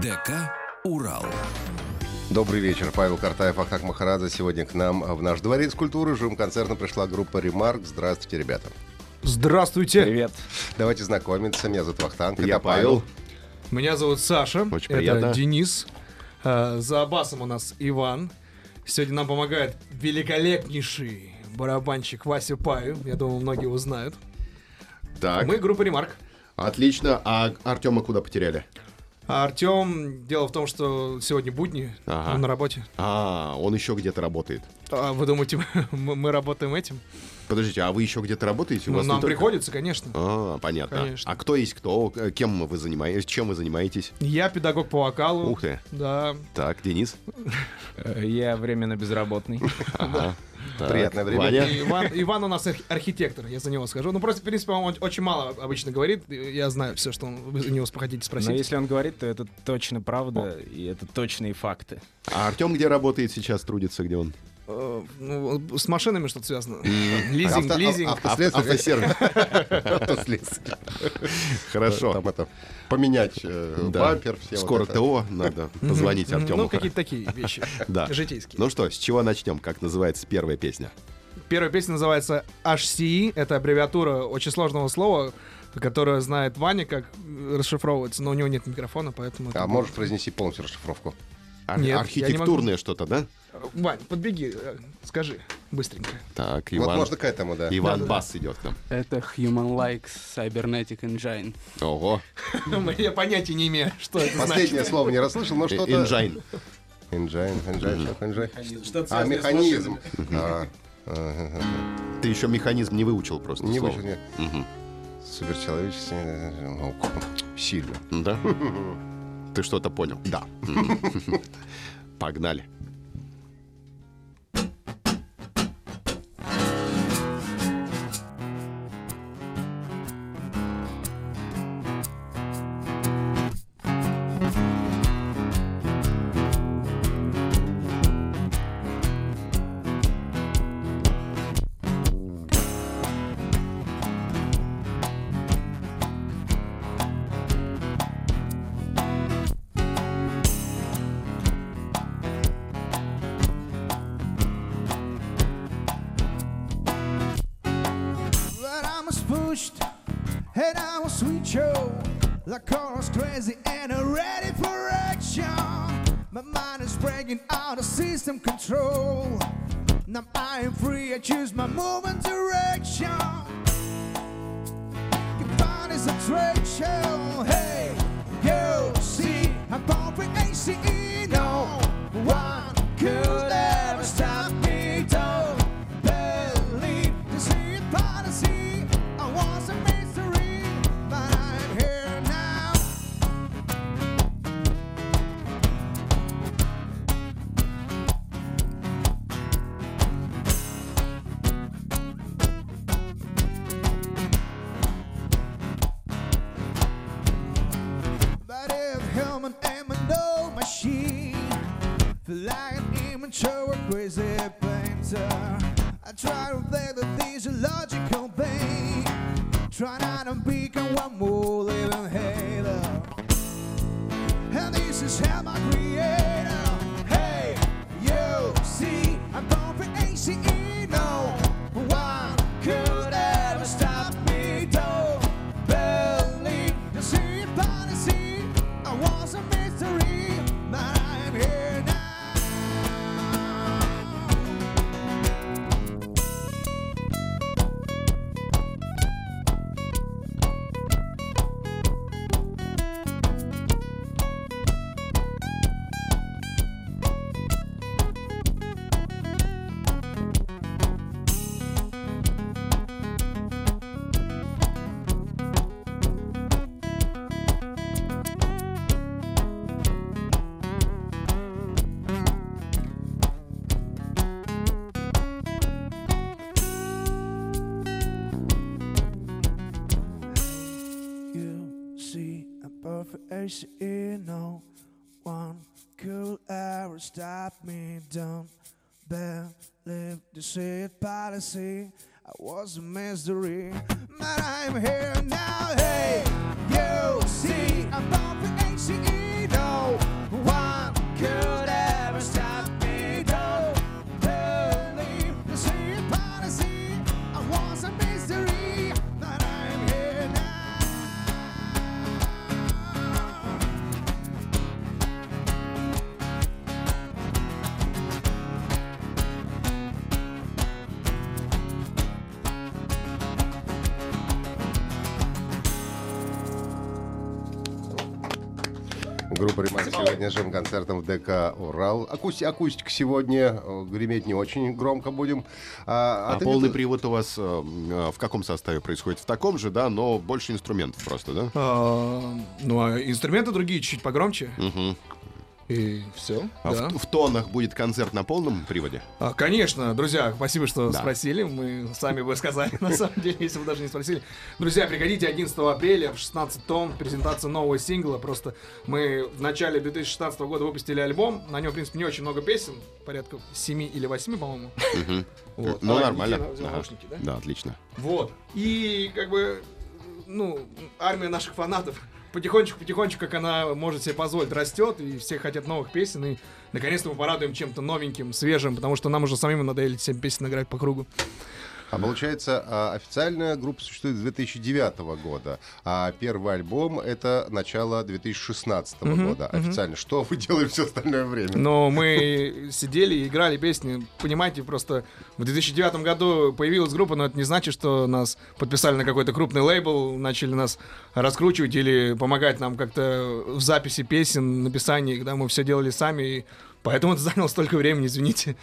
ДК «Урал». Добрый вечер. Павел Картаев, Вахтанг Махарадзе. Сегодня к нам в наш дворец культуры живым концертом пришла группа «Ремарк». Здравствуйте, ребята. Здравствуйте. Привет. Давайте знакомиться. Меня зовут Вахтанг. Я Павел. Меня зовут Саша. Очень приятно. Это Денис. За басом у нас Иван. Сегодня нам помогает великолепнейший барабанщик Вася Паев. Я думаю, многие его знают. Так. Мы группа «Ремарк». Отлично. А Артёма куда потеряли? А Артём, дело в том, что сегодня будни, он на работе. Он еще где-то работает. А вы думаете, мы работаем этим? Подождите, а вы еще где-то работаете? У вас нам приходится, конечно. Понятно. Конечно. А кто есть кто? Кем вы занимаетесь? Чем вы занимаетесь? Я педагог по вокалу. Ух ты. Да. Так, Денис? Я временно безработный. Приятное время. Иван у нас архитектор, я за него скажу. Ну, просто, в принципе, он очень мало обычно говорит. Я знаю все, что вы у него хотите спросить. Но если он говорит, то это точно правда, и это точные факты. А Артём где работает сейчас, трудится, где он? Ну, с машинами что-то связано. Лизинг. Автослесарь. Хорошо. Поменять бампер. Скоро ТО надо позвонить Артёму. Ну, какие-то такие вещи житейские. Ну что, с чего начнем? Как называется первая песня? Первая песня называется HCE. Это аббревиатура очень сложного слова, которое знает Ваня, как расшифровывается. Но у него нет микрофона, поэтому... А можешь произнести полностью расшифровку? Нет, архитектурное что-то, да? Вань, подбеги, скажи быстренько. Так, Иван. Вот можно к этому, да. Иван Бас идет к нам. Это Human Like Cybernetic Engine. Ого. Я понятия не имею, что это значит. Последнее слово не расслышал, но что-то... Engine. Engine. А, механизм. Ты еще механизм не выучил просто. Не выучил, нет. Суперчеловеческий... Сильно. Да? Ты что-то понял? Да. Погнали. ever stop me. Don't believe the shit policy. I was a misery, but I'm here now. Hey, you see, I'm not the H.E. No one could ever stop me. Don't believe the shit policy. I was a misery, but I'm here Группа «Ремарк» сегодня живым концертом в ДК «Урал». Акустика сегодня, греметь не очень громко будем. Полный привод у вас в каком составе происходит? В таком же, да, но больше инструментов просто, да? А инструменты другие, чуть-чуть погромче. Угу. И все. В тонах будет концерт на полном приводе? Конечно, друзья, спасибо, что спросили. Мы сами бы сказали, на самом деле, если вы даже не спросили. Друзья, приходите 11 апреля в 16 тонн, презентация нового сингла. Просто мы в начале 2016 года выпустили альбом. На нем, в принципе, не очень много песен. Порядка 7 или 8, по-моему. Ну, нормально. Да, отлично. Вот. И, как бы, ну, армия наших фанатов потихонечку, как она может себе позволить, растет, и все хотят новых песен, и наконец-то мы порадуем чем-то новеньким, свежим, потому что нам уже самим надоели 7 песен играть по кругу. А получается, официальная группа существует с 2009 года, а первый альбом — это начало 2016 года. Официально. Что вы делали все остальное время? Ну, мы сидели и играли песни. Понимаете, просто в 2009 году появилась группа, но это не значит, что нас подписали на какой-то крупный лейбл, начали нас раскручивать или помогать нам как-то в записи песен, написании, когда мы все делали сами, и поэтому это заняло столько времени, извините.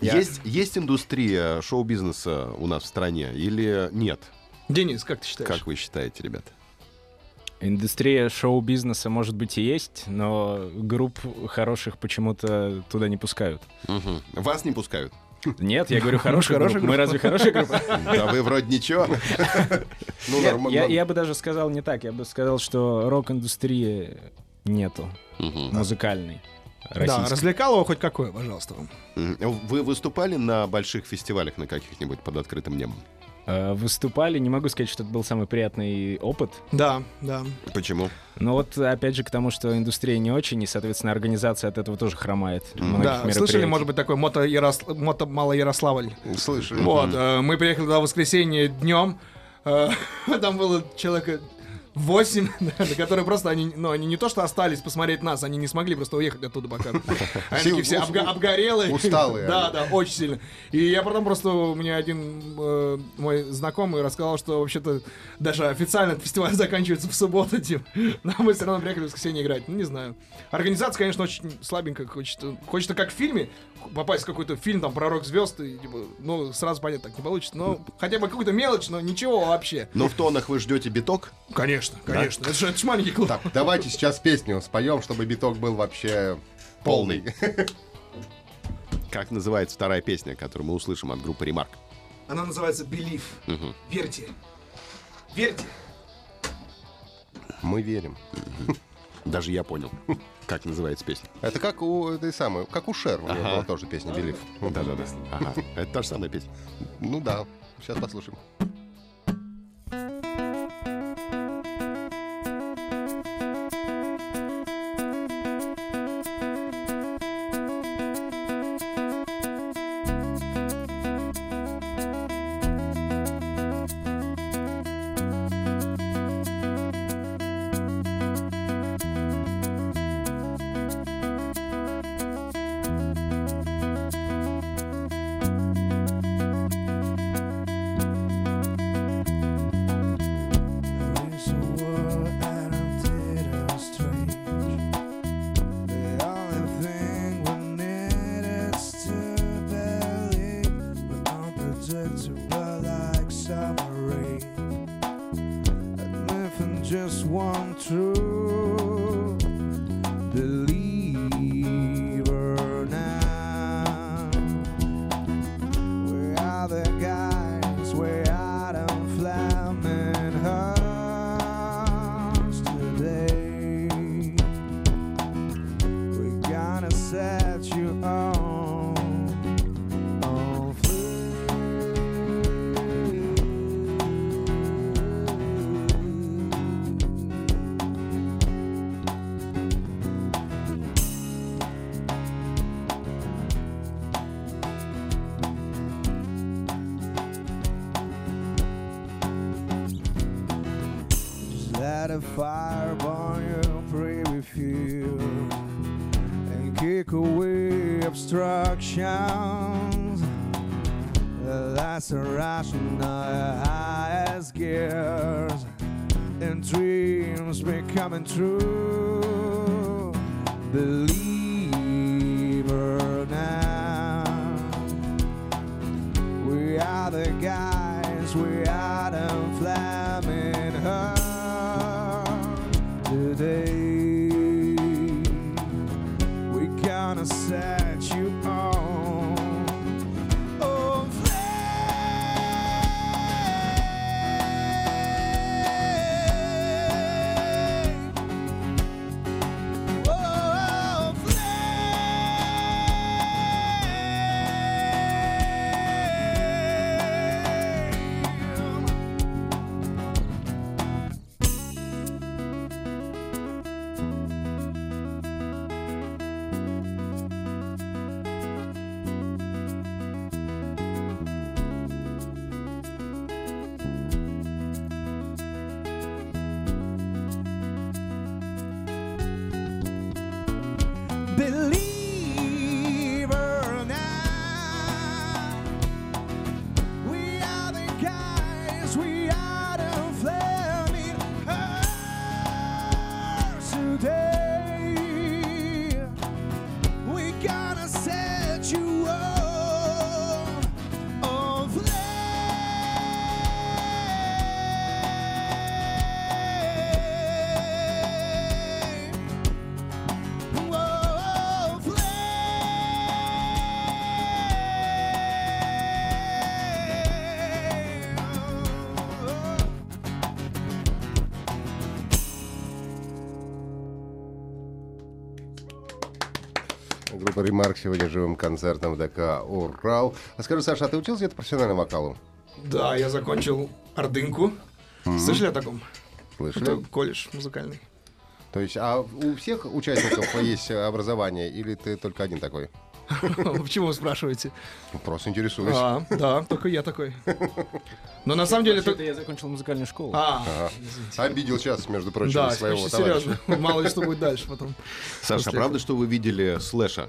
Есть индустрия шоу-бизнеса у нас в стране или нет? Денис, как ты считаешь? Как вы считаете, ребят? Индустрия шоу-бизнеса, может быть, и есть, но групп хороших почему-то туда не пускают. Угу. Вас не пускают? Нет, я говорю, хорошая группа. Мы разве хорошая группа? Да вы вроде ничего. Я бы даже сказал не так. Я бы сказал, что рок-индустрии нету музыкальной. Да, развлекалово хоть какое, пожалуйста. Вы выступали на больших фестивалях, на каких-нибудь под открытым небом? Выступали, не могу сказать, что это был самый приятный опыт. Да. Почему? Ну вот, опять же, к тому, что индустрия не очень, и, соответственно, организация от этого тоже хромает. Да, слышали, может быть, такой мото-малоярославль? Слышали. Вот, мы приехали туда в воскресенье днем, там было человека 8, которые просто, они не то что остались посмотреть нас, они не смогли просто уехать оттуда пока. Они такие все обгорелые. Усталые. Да, очень сильно. И я потом просто, у меня один мой знакомый рассказал, что вообще-то даже официально фестиваль заканчивается в субботу, Дим. Но мы все равно приехали в воскресенье играть. Ну, не знаю. Организация, конечно, очень слабенькая. Хочется как в фильме попасть в какой-то фильм, там, про рок-звезд, и, типа, ну, сразу, понятно, так не получится. Но хотя бы какую-то мелочь, но ничего вообще. Но в тонах вы ждете биток? Конечно. Да? Это же маленький клуб. Так, давайте сейчас песню споем, чтобы биток был вообще полный. Как называется вторая песня, которую мы услышим от группы «Ремарк»? Она называется «Believe». Угу. Верьте. Мы верим. Даже я понял, как называется песня. Это как у этой самой, как у Шер. У нее была тоже песня «Believe». Да. Ага. Это та же самая песня. Ну да, сейчас послушаем. set you on free. Just let a fire burn your privy field. Kick away obstructions. That's a rational as gears. And dreams becoming true. Believer now. We are the guys, we are the flaming heart today. Set you on, oh, flame, oh, Believer now, we are the guys, we are the flaming hearts today. We gonna set you on Ремарк сегодня живым концертом в ДК «Урал». А скажи, Саша, а ты учился где-то профессиональному вокалу? Да, я закончил Ордынку. Слышали о таком? Слышали. Это колледж музыкальный. То есть, а у всех участников есть образование, или ты только один такой? Почему вы спрашиваете? Просто интересуюсь. Да, только я такой. Но на самом деле... Я закончил музыкальную школу. Обидел сейчас, между прочим, своего товарища. Мало ли что будет дальше потом. Саша, правда, что вы видели Слэша?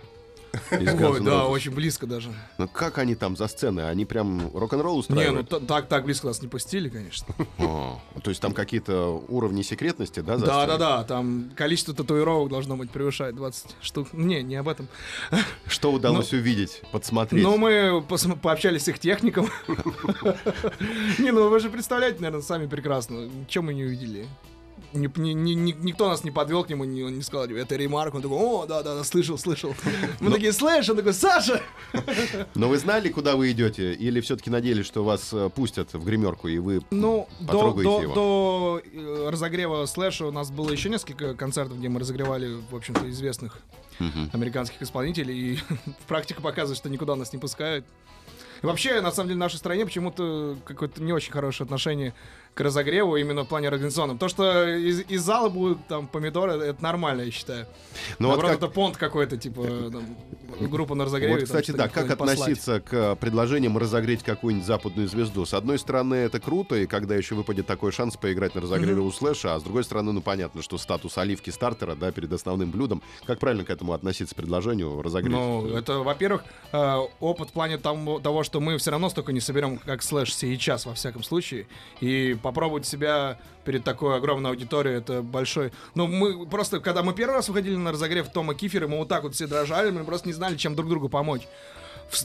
Ой, да, очень близко даже. Ну как они там за сценой? Они прям рок-н-ролл устраивают? Не, ну так близко нас не пустили, конечно. То есть там какие-то уровни секретности, да? Да, там количество татуировок должно быть превышать 20 штук. Не об этом. Что удалось увидеть, подсмотреть? Ну мы пообщались с их техником. Не, ну вы же представляете, наверное, сами прекрасно, чем мы не увидели. Никто нас не подвел к нему, он не сказал, это Ремарк, он такой, о, да, слышал. Мы такие, Слэш, он такой, Саша! Но вы знали, куда вы идете? Или все-таки надеялись, что вас пустят в гримерку, и вы потрогаете его? До разогрева Слэша у нас было еще несколько концертов, где мы разогревали, в общем-то, известных американских исполнителей, и практика показывает, что никуда нас не пускают. И вообще, на самом деле, в нашей стране почему-то какое-то не очень хорошее отношение к разогреву именно в плане организационном. То, что из зала будут там помидоры, это нормально, я считаю. Но наоборот, вот это понт какой-то, типа, там, группа на разогреве. Вот, кстати, там, да, как относиться к предложениям разогреть какую-нибудь западную звезду? С одной стороны, это круто, и когда еще выпадет такой шанс поиграть на разогреве у Слэша, а с другой стороны, ну, понятно, что статус оливки стартера, да, перед основным блюдом. Как правильно к этому относиться, к предложению разогреть? Ну, это, во-первых, опыт в плане того, что мы все равно столько не соберем, как Слэш сейчас, во всяком случае. И попробовать себя перед такой огромной аудиторией, это большой... Ну, мы просто, когда мы первый раз выходили на разогрев Тома Кифера, мы вот так вот все дрожали, мы просто не знали, чем друг другу помочь.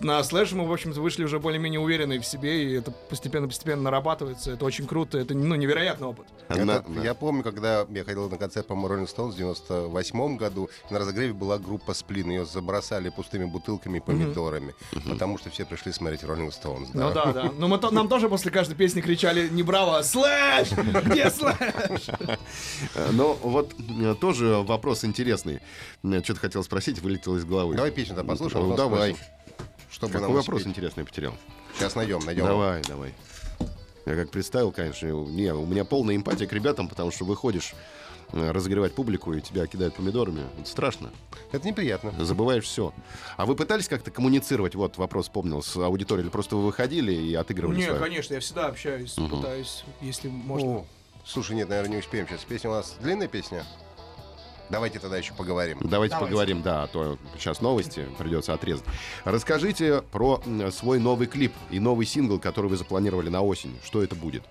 на Слэш мы, в общем-то, вышли уже более-менее уверенные в себе, и это постепенно-постепенно нарабатывается. Это очень круто, это, ну, невероятный опыт. Я помню, когда я ходил на концерт, по-моему, Роллинг Стоунс в 98 году, на разогреве была группа Сплин, ее забросали пустыми бутылками и помидорами, потому что все пришли смотреть Роллинг Стоунс. Да? Ну да, да. Но нам тоже после каждой песни кричали не браво, Слэш! Где Слэш? Ну вот тоже вопрос интересный. Что-то хотел спросить, вылетело из головы. Давай песню-то послушаем. Ну, давай. Какой вопрос интересный потерял? Сейчас найдем. Давай. Я как представил, конечно, у меня полная эмпатия к ребятам, потому что выходишь разогревать публику, и тебя кидают помидорами. Это страшно. Это неприятно. Забываешь все. А вы пытались как-то коммуницировать? Вот вопрос вспомнил с аудиторией. Или просто вы выходили и отыгрывали? Нет, конечно, я всегда общаюсь, пытаюсь, если можно. Слушай, нет, наверное, не успеем сейчас. Песня у нас длинная песня. Давайте тогда еще поговорим. Давайте поговорим, да, а то сейчас новости придется отрезать. Расскажите про свой новый клип и новый сингл, который вы запланировали на осень. Что это будет?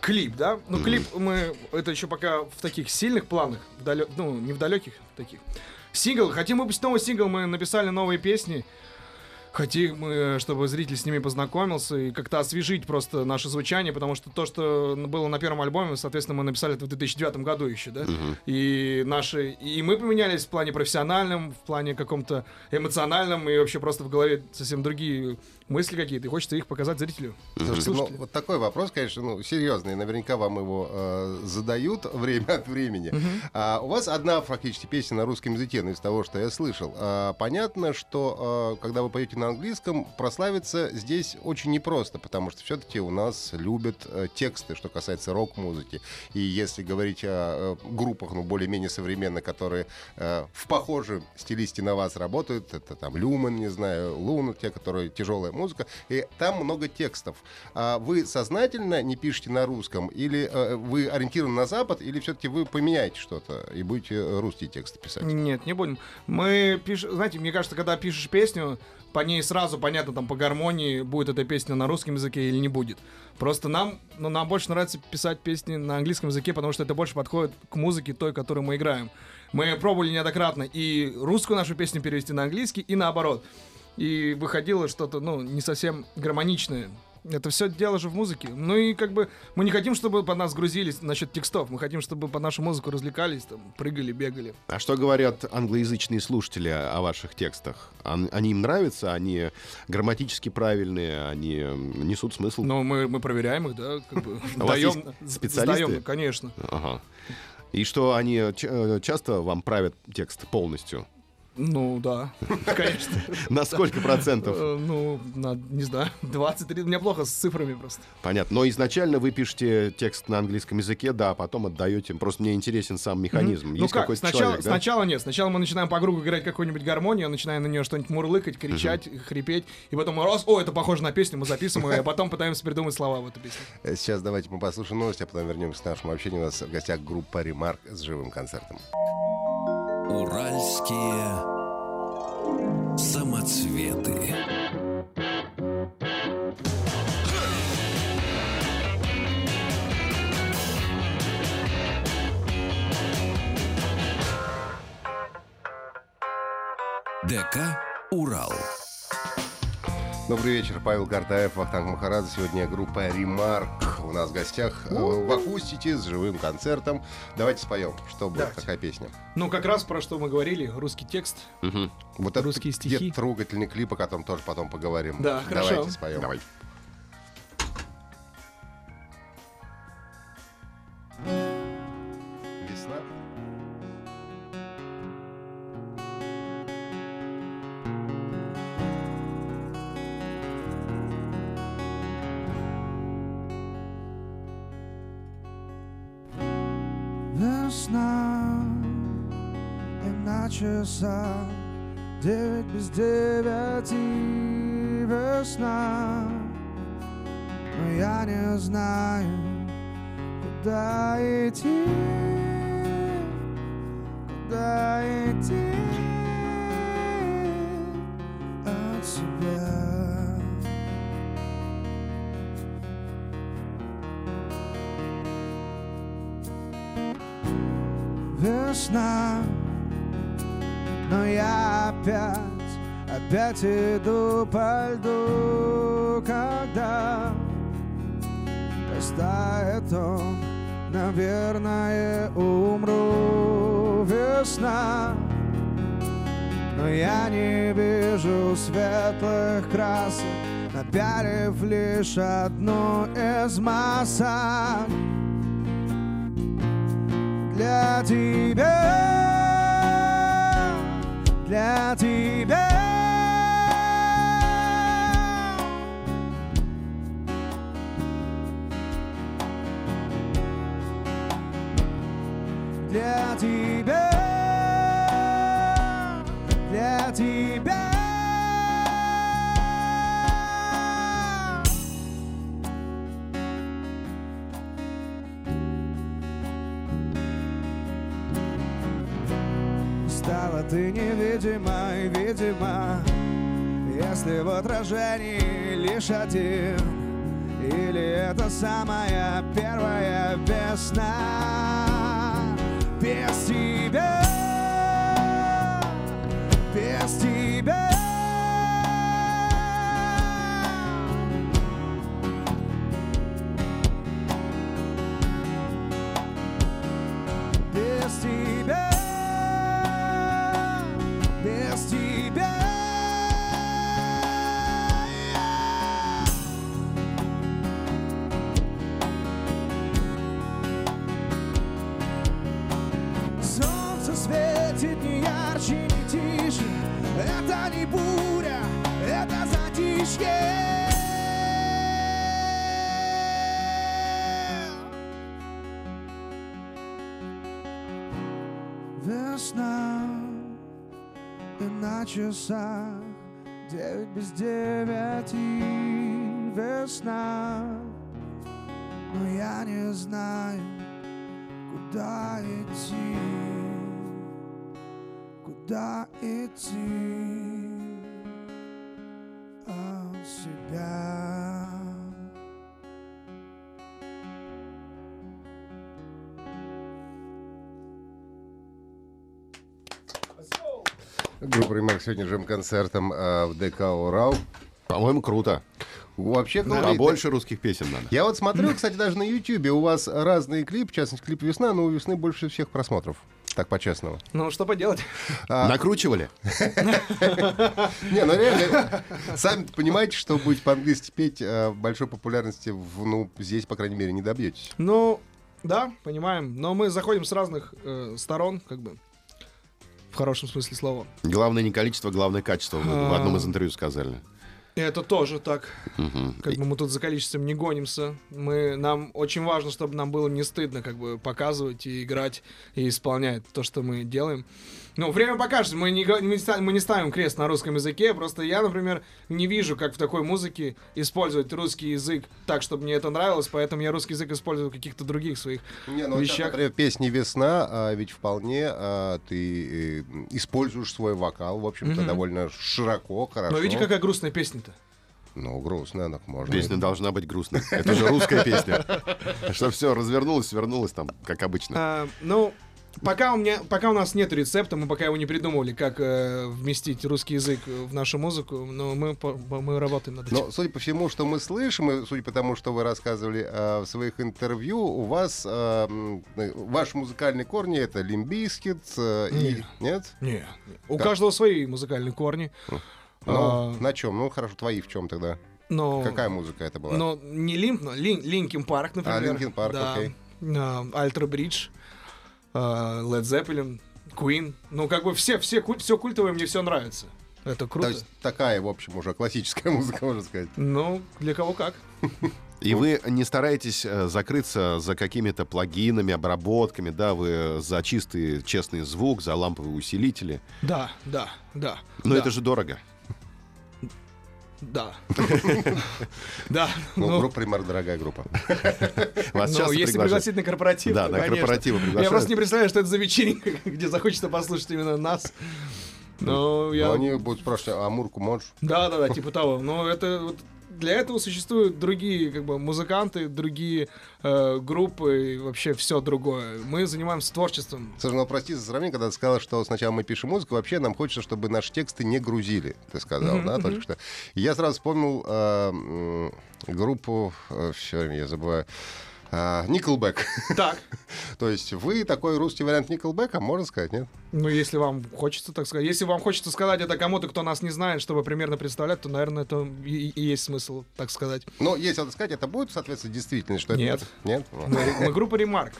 Клип, да? Ну, клип мы... Это еще пока в таких сильных планах, ну, не в далеких таких. Сингл. Хотим выпустить новый сингл, мы написали новые песни. Хотим, чтобы зритель с ними познакомился и как-то освежить просто наше звучание, потому что то, что было на первом альбоме, соответственно, мы написали это в 2009 году еще, да? И мы поменялись в плане профессиональном, в плане каком-то эмоциональном, и вообще просто в голове совсем другие мысли какие-то, и хочется их показать зрителю. Слушайте, вот такой вопрос, конечно, серьезный, наверняка вам его задают время от времени. У вас одна практически песня на русском языке, но из того, что я слышал. Понятно, что когда вы поете на английском, прославиться здесь очень непросто, потому что все-таки у нас любят тексты, что касается рок-музыки. И если говорить о группах, более-менее современных, которые в похожем стилистике на вас работают, это там Люмен, не знаю, Луна, те, которые тяжелая музыка, и там много текстов. А вы сознательно не пишете на русском, или вы ориентированы на Запад, или все-таки вы поменяете что-то и будете русские тексты писать? Нет, не будем. Мы пишем, знаете, мне кажется, когда пишешь песню, по ней сразу понятно, там по гармонии, будет эта песня на русском языке или не будет. Просто нам больше нравится писать песни на английском языке, потому что это больше подходит к музыке той, которую мы играем. Мы пробовали неоднократно и русскую нашу песню перевести на английский, и наоборот. И выходило что-то, не совсем гармоничное. Это все дело же в музыке. Ну и как бы мы не хотим, чтобы под нас грузились насчет текстов. Мы хотим, чтобы под нашу музыку развлекались, там, прыгали, бегали. А что говорят англоязычные слушатели о ваших текстах? Они им нравятся? Они грамматически правильные? Они несут смысл? Ну, мы проверяем их, да. Даем специалисты? Конечно. И что, они часто вам правят текст полностью? Ну, да, конечно. На сколько процентов? Ну, не знаю, 23. У меня плохо с цифрами просто. Понятно. Но изначально вы пишете текст на английском языке, да, а потом отдаете. Просто мне интересен сам механизм. Есть какой-то человек, да? Сначала нет. Сначала мы начинаем по кругу играть какую-нибудь гармонию, начинаем на нее что-нибудь мурлыкать, кричать, хрипеть. И потом мы раз, это похоже на песню, мы записываем ее, а потом пытаемся придумать слова в эту песню. Сейчас давайте мы послушаем новости, а потом вернемся к нашему общению. У нас в гостях группа «Ремарк» с живым концертом. Уральские самоцветы. ДК «Урал». Добрый вечер, Павел Картаев, Вахтанг Махарадзе. Сегодня группа «Ремарк» у нас в гостях в акустике с живым концертом. Давайте споем, что будет, какая песня. Ну, как раз про что мы говорили, русский текст, вот русские стихи. Вот этот трогательный клип, о котором тоже потом поговорим. Да, хорошо. Давайте споем. Давай. Часа 9 без 9 весна, но я не знаю, куда идти, от себя. Весна. Но я опять опять иду по льду, когда растает он, наверное, умру. Весна, но я не вижу светлых красок, напялив лишь одну из масок. Для тебя для тебя, для тебя. Стала ты невидима и видима, если в отражении лишь один. Или это самая первая весна. Без тебя, без тебя, без тебя, без тебя. Светит не ярче, не тише. Это не буря, это затишье. Весна, и на часах 9 без 9. Весна, но я не знаю, куда идти. Куда идти от себя? Группа «Ремарк» сегодня джем-концертом в ДК «Урал». По-моему, круто. Вообще, да, говорит, больше русских песен надо. Я вот смотрю, кстати, даже на Ютьюбе у вас разные клипы, в частности, клип «Весна», но у «Весны» больше всех просмотров. Так, по-честному. Ну, что поделать? Накручивали? Не, ну реально, сами понимаете, что будете по-английски петь, большой популярности здесь, по крайней мере, не добьетесь. Ну, да, понимаем. Но мы заходим с разных сторон, как бы, в хорошем смысле слова. Главное не количество, главное качество. В одном из интервью сказали. Это тоже так. Как бы мы тут за количеством не гонимся. Нам очень важно, чтобы нам было не стыдно, как бы, показывать и играть, и исполнять то, что мы делаем. Ну, время покажет. Мы не ставим крест на русском языке. Просто я, например, не вижу, как в такой музыке использовать русский язык так, чтобы мне это нравилось. Поэтому я русский язык использую в каких-то других своих вещах. Например, песни «Весна», ведь вполне ты используешь свой вокал, в общем-то, довольно широко, хорошо. Но видите, какая грустная песня-то? Ну, грустная, так можно. Песня должна быть грустной. Это же русская песня. Что все развернулось, свернулось там, как обычно. Ну... Пока у нас нет рецепта, мы пока его не придумывали, как вместить русский язык в нашу музыку, но мы работаем над этим. Но, судя по всему, что мы слышим, и судя по тому, что вы рассказывали в своих интервью, у вас ваши музыкальные корни — это Лимбискет и... Нет? Нет. У каждого свои музыкальные корни. На чем? Ну, хорошо, твои в чем тогда? Какая музыка это была? Ну, не Лимп, но Linkin Park, например. Linkin Park, да, окей. Альтер Бридж. Led Zeppelin, Queen. Ну, как бы все культовое, мне все нравится. Это круто. То есть такая, в общем, уже классическая музыка, можно сказать. Ну, для кого как. И вы не стараетесь закрыться за какими-то плагинами, обработками, да? Вы за чистый, честный звук, за ламповые усилители. Да, да, да. Но это же дорого. Да. Да. Ну, группа «Ремарк» — дорогая группа. Вас часто если пригласить на корпоративы, да, на корпоративы приглашают. Я просто не представляю, что это за вечеринка, где захочется послушать именно нас. Но они будут спрашивать: а «Амурку» можешь? Да, да, да, типа того. Но это для этого существуют другие как бы музыканты, другие группы и вообще все другое. Мы занимаемся творчеством. Слушай, ну прости за сравнение, когда ты сказала, что сначала мы пишем музыку, вообще нам хочется, чтобы наши тексты не грузили, ты сказал, да, только что. И я сразу вспомнил группу, все время я забываю, Nickelback. Так. То есть вы такой русский вариант Nickelback, можно сказать, нет? Ну, если вам хочется, так сказать. Если вам хочется сказать это кому-то, кто нас не знает, чтобы примерно представлять, то, наверное, это и есть смысл, так сказать. Но если это сказать, это будет соответствовать действительности? Что нет. Это... Нет? Мы группа «Ремарк».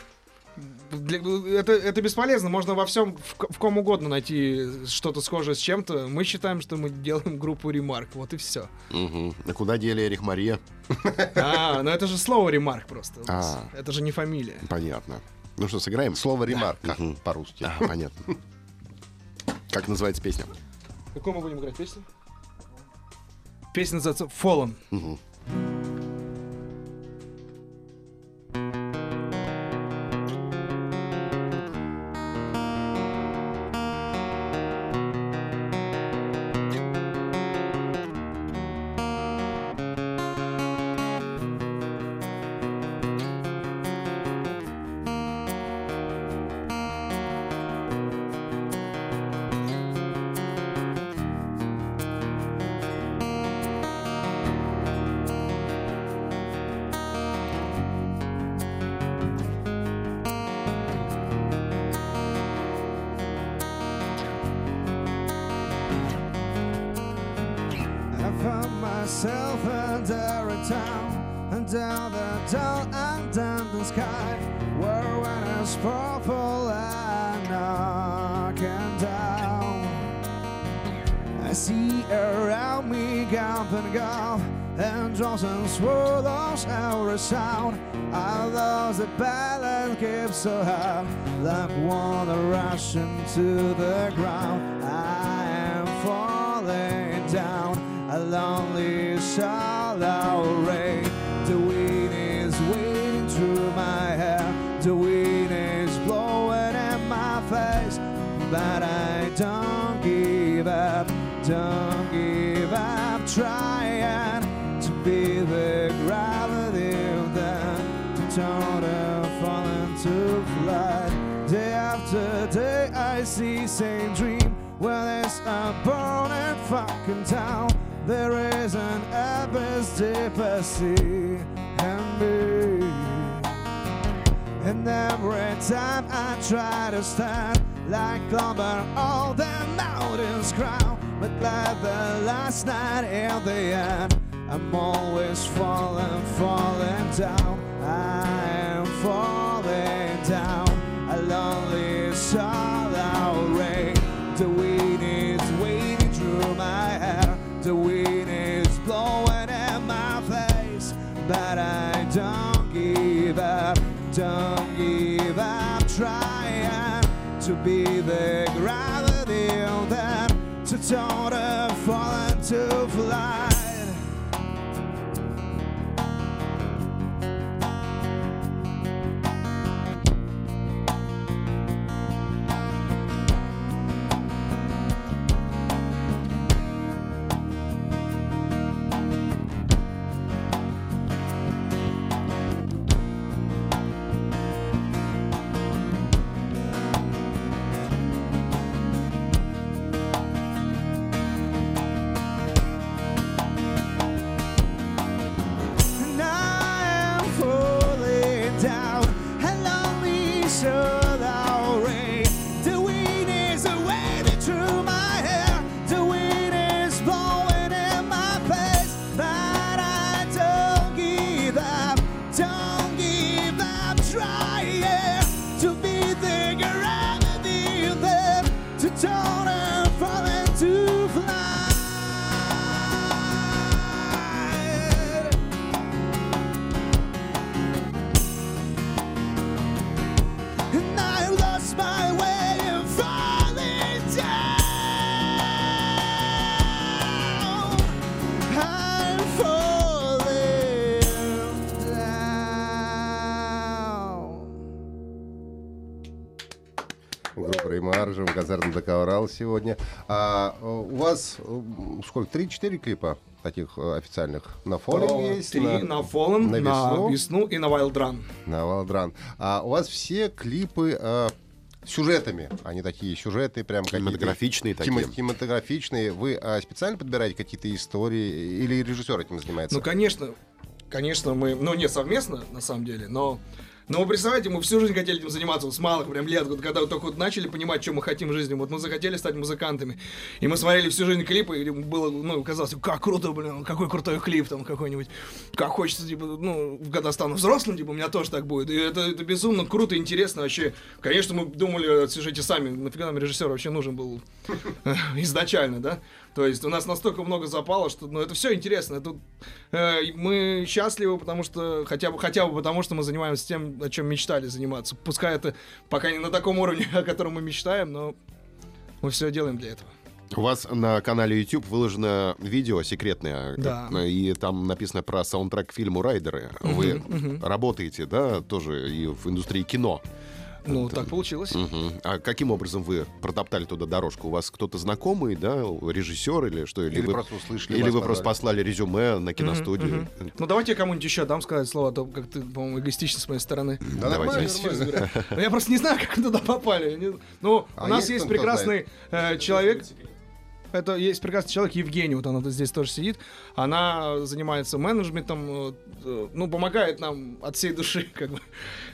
Это бесполезно. Можно во всем, в ком угодно найти что-то схожее с чем-то. Мы считаем, что мы делаем группу «Ремарк». Вот и все. Угу. А куда дели «Эрих Мария»? А, ну это же слово «Ремарк» просто. Это же не фамилия. Понятно. Ну что, сыграем? Слово «Ремарк» по-русски. А, понятно. Как называется песня? Какую мы будем играть песню? Песня называется «Fallen». So hard, like water rushing to the ground. I am falling down a lonely, shallow rain. The wind is waiting through my hair. The wind is blowing in my face. But I don't give up. Don't give up trying to be the gravity of them. To turn them to fly. Day after day I see same dream. Well, there's a burning fucking town. There is an abyss deep at sea and me. And every time I try to stand, like lumber all the mountains ground. But like the last night in the end, I'm always falling, falling down. I am falling down a lonely, shallow rain. The wind is waiting through my hair. The wind is blowing in my face. But I don't give up trying to be the gravity that to total fall into flight. баржем, казарм доковрал сегодня. А у вас сколько? 3-4 клипа таких официальных на Fallen есть? 3 на Fallen, на Весну и на Wild Run. На Wild Run. А у вас все клипы сюжетами, они такие сюжеты прям кинематографичные, какие-то кинематографичные. Вы специально подбираете какие-то истории или режиссер этим занимается? Ну конечно мы, ну не совместно на самом деле, но вы представляете, мы всю жизнь хотели этим заниматься, вот с малых прям лет, вот, когда вот только вот начали понимать, что мы хотим в жизни, вот мы захотели стать музыкантами, и мы смотрели всю жизнь клипы, и было, ну, казалось, как круто, блин, какой крутой клип там какой-нибудь, как хочется, типа, ну, когда стану взрослым, типа, у меня тоже так будет, и это безумно круто, интересно вообще, конечно, мы думали о сюжете сами, нафига нам режиссер вообще нужен был изначально, да? То есть у нас настолько много запало, что ну, это все интересно. Это, мы счастливы, потому что хотя бы потому, что мы занимаемся тем, о чем мечтали заниматься. Пускай это пока не на таком уровне, о котором мы мечтаем, но мы все делаем для этого. У вас на канале YouTube выложено видео секретное, да. И там написано про саундтрек к фильму «Райдеры». Вы работаете, да, тоже и в индустрии кино. Ну, так получилось. А каким образом вы протоптали туда дорожку? У вас кто-то знакомый, да, режиссер или что? Или вы просто услышали? Или вы просто послали резюме на киностудию? Ну, давайте я кому-нибудь еще дам сказать слово, а то как-то, по-моему, эгоистично с моей стороны. Да, давайте. Я просто не знаю, как туда попали. Ну, у нас есть прекрасный человек... Это есть прекрасный человек, Евгения, вот она здесь тоже сидит. Она занимается менеджментом, ну, помогает нам от всей души, как бы.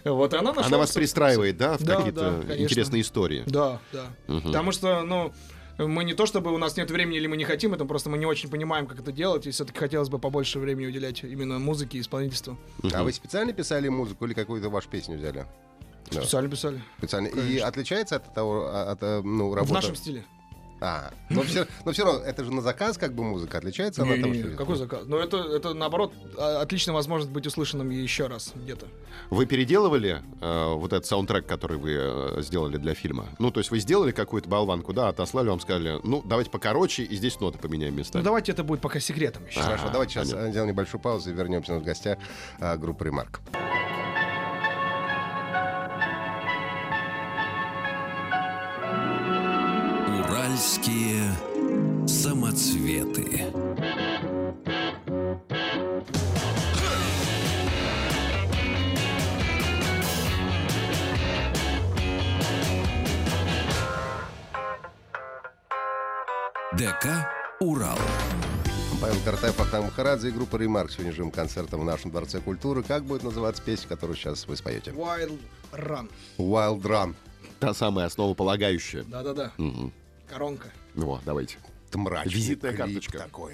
Вот, она вас пристраивает, да, в какие-то интересные истории? Да. Потому что, ну, мы не то чтобы у нас нет времени или мы не хотим, это просто мы не очень понимаем, как это делать, и все-таки хотелось бы побольше времени уделять именно музыке и исполнительству. А вы специально писали музыку или какую-то вашу песню взяли? Специально писали. И отличается от того, ну, работы? В нашем стиле. Но все равно, это же на заказ, как бы музыка отличается от того, что... Какой заказ? Ну, это наоборот, отличная возможность быть услышанным еще раз где-то. Вы переделывали вот этот саундтрек, который вы сделали для фильма? Ну, то есть вы сделали какую-то болванку, да, отослали, вам сказали, ну, давайте покороче, и здесь ноты поменяем местами. Ну, давайте это будет пока секретом еще. Хорошо, давайте сейчас сделаем небольшую паузу и вернемся в гостях группы «Ремарк». Самоцветы. ДК «Урал». Павел Картаев, Вахтанг Махарадзе и группа «Ремарк». Сегодня живым концертом в нашем Дворце культуры. Как будет называться песня, которую сейчас вы споете? Wild Run. Wild Run. Та самая основополагающая. Да. Коронка. Ну, давайте. Мрачный визитная карточка. Такой.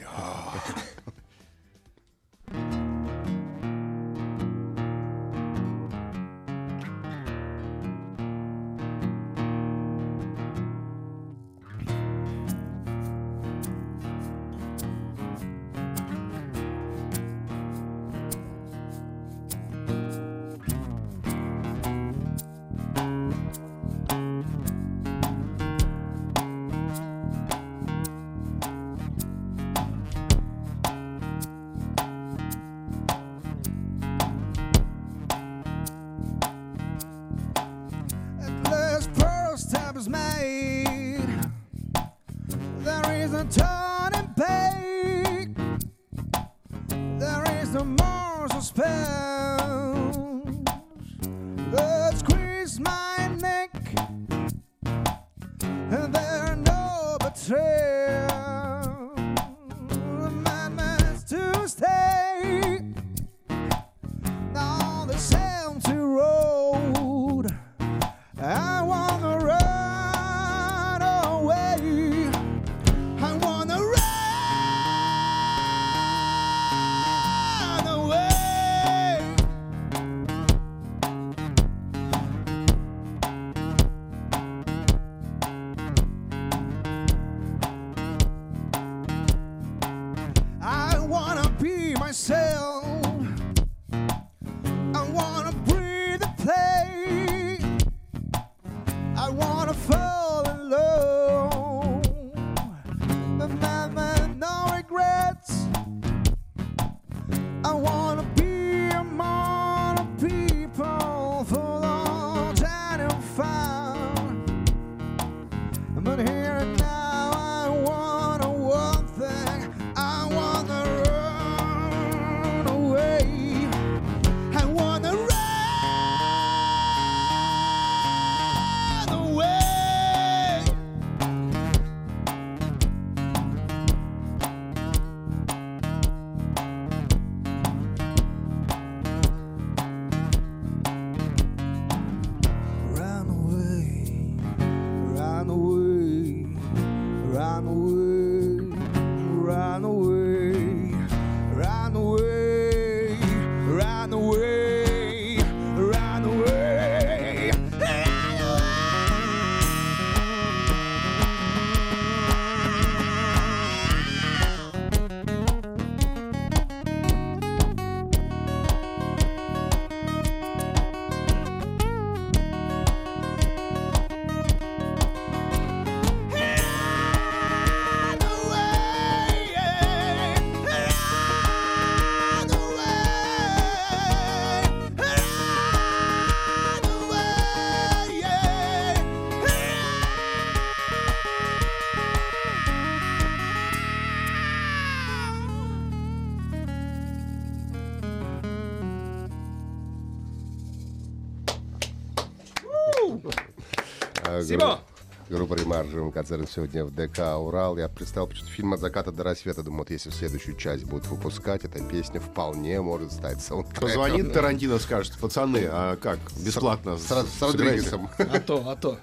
Группа «Ремарк» живым концертом сегодня в ДК «Урал». Я представил почему-то фильм «От заката до рассвета». Думаю, вот если в следующую часть будут выпускать, эта песня вполне может стать саундтреком. Позвонит Тарантино, скажет: пацаны, а как, бесплатно? С Родригесом. А то.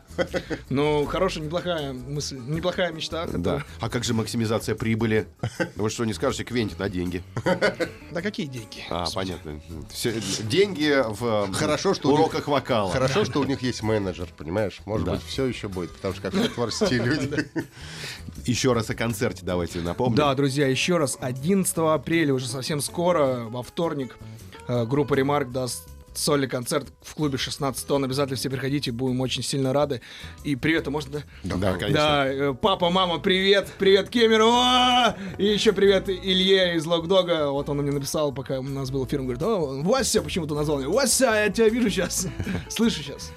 Ну, хорошая, неплохая мысль, неплохая мечта. Да. А как же максимизация прибыли? Вы что, не скажете, Квентин, на деньги? Да какие деньги? А, понятно. Деньги в уроках вокала. Хорошо, что у них есть менеджер, понимаешь? Может быть, все еще будет, потому что как в творческие люди. Еще раз о концерте давайте напомним. Да, друзья, еще раз. 11 апреля, уже совсем скоро, во вторник, группа «Ремарк» даст сольный концерт в клубе 16 тонн. Обязательно все приходите, будем очень сильно рады. И привет, а можно, да? Да, конечно. Да, папа, мама, привет. Привет, Кемерово. И еще привет Илье из Lock Dog. Вот он мне написал, пока у нас был эфир. Он говорит: о, Вася почему-то назвал меня. Вася, я тебя вижу сейчас. Слышу сейчас.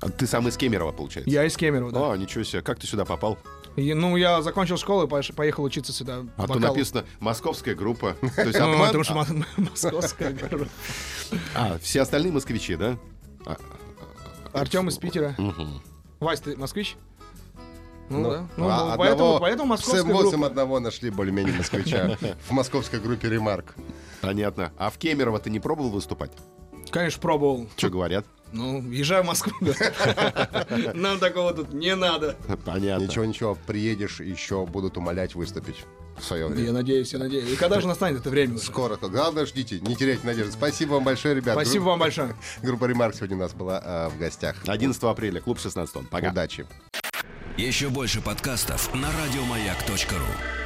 А ты сам из Кемерово, получается? Я из Кемерово, да. А, ничего себе. Как ты сюда попал? Ну, я закончил школу и поехал учиться сюда. А то написано «Московская группа». То есть обман? Потому что московская группа. А, все остальные москвичи, да? Артём из Питера. Вась, ты москвич? Ну да. Ну, поэтому московская группа. С эмоциям одного нашли более-менее москвича. В московской группе «Ремарк». Понятно. А в Кемерово ты не пробовал выступать? Конечно, пробовал. Что говорят? Ну, езжай в Москву. Нам такого тут не надо. Понятно. Ничего, приедешь, еще будут умолять выступить в свое время. Я надеюсь. И когда же настанет это время? Скоро. Главное, ждите, не теряйте надежды. Спасибо вам большое, ребята. Спасибо вам большое. Группа «Ремарк» сегодня у нас была в гостях. 11 апреля, клуб 16 тонн. Пока. Удачи. Еще больше подкастов на радиомаяк.ру.